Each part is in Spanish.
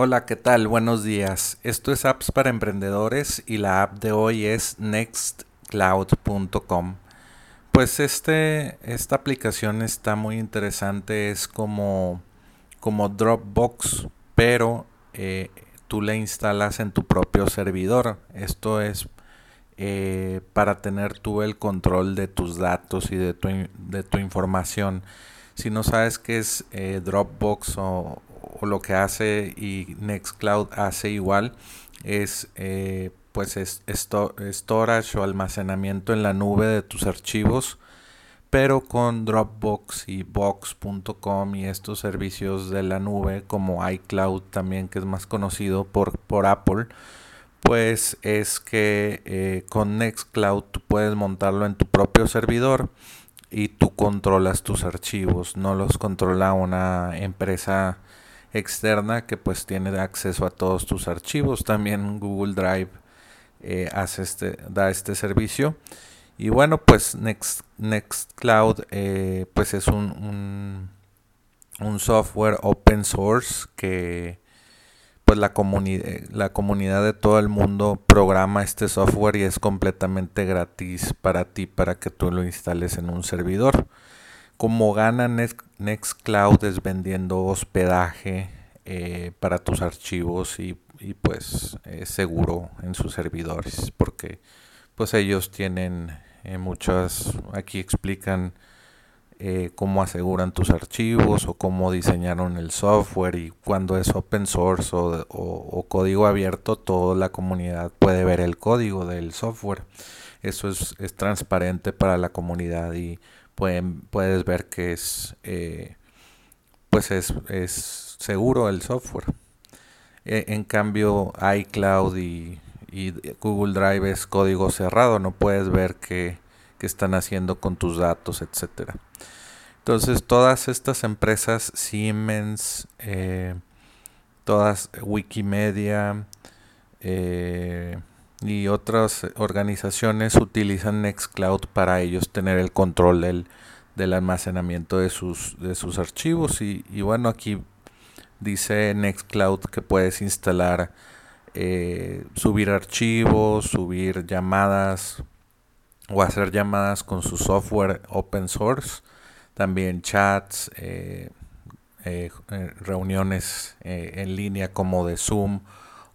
Hola, ¿qué tal? Buenos días. Esto es Apps para Emprendedores y la app de hoy es Nextcloud.com. Pues esta aplicación está muy interesante, es como Dropbox, pero tú la instalas en tu propio servidor. Esto es para tener tú el control de tus datos y de tu información. Si no sabes qué es Dropbox o lo que hace, y Nextcloud hace igual, es storage o almacenamiento en la nube de tus archivos, pero con Dropbox y Box.com y estos servicios de la nube como iCloud también, que es más conocido por Apple, pues es que con Nextcloud tú puedes montarlo en tu propio servidor y tú controlas tus archivos, no los controla una empresa externa que pues tiene acceso a todos tus archivos. También Google Drive da este servicio. Y bueno, pues Nextcloud pues es un software open source que pues la comunidad de todo el mundo programa este software y es completamente gratis para ti, para que tú lo instales en un servidor. Como gana Nextcloud es vendiendo hospedaje para tus archivos y pues seguro en sus servidores, porque pues ellos tienen aquí explican cómo aseguran tus archivos o cómo diseñaron el software, y cuando es open source o código abierto, toda la comunidad puede ver el código del software. Eso es transparente para la comunidad y puedes ver que es seguro el software. En cambio, iCloud y Google Drive es código cerrado, no puedes ver qué están haciendo con tus datos, etcétera. Entonces, todas estas empresas, Siemens, todas Wikimedia y otras organizaciones utilizan Nextcloud para ellos tener el control del almacenamiento de sus archivos. Y bueno, aquí dice Nextcloud que puedes instalar, subir archivos, subir llamadas o hacer llamadas con su software open source, también chats, reuniones en línea como de Zoom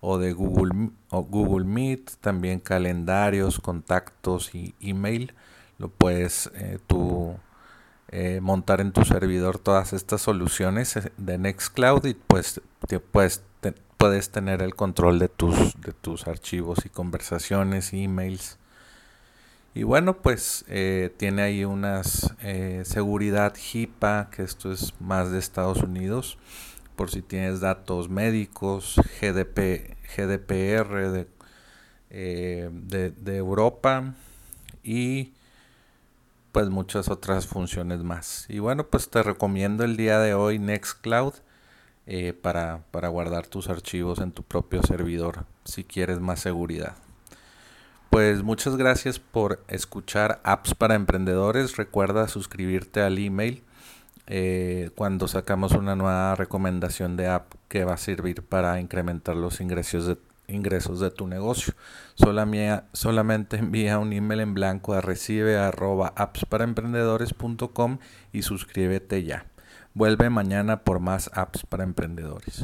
o de Google Meet, también calendarios, contactos y email. Lo puedes tú montar en tu servidor todas estas soluciones de Nextcloud y pues puedes tener el control de tus archivos y conversaciones y emails. Y bueno, pues tiene ahí unas seguridad HIPAA, que esto es más de Estados Unidos, por si tienes datos médicos, GDPR de Europa y pues muchas otras funciones más. Y bueno, pues te recomiendo el día de hoy Nextcloud para guardar tus archivos en tu propio servidor si quieres más seguridad. Pues muchas gracias por escuchar Apps para Emprendedores. Recuerda suscribirte al email cuando sacamos una nueva recomendación de app que va a servir para incrementar los ingresos de tu negocio. Solamente envía un email en blanco a recibe@appsparaemprendedores.com y suscríbete ya. Vuelve mañana por más Apps para Emprendedores.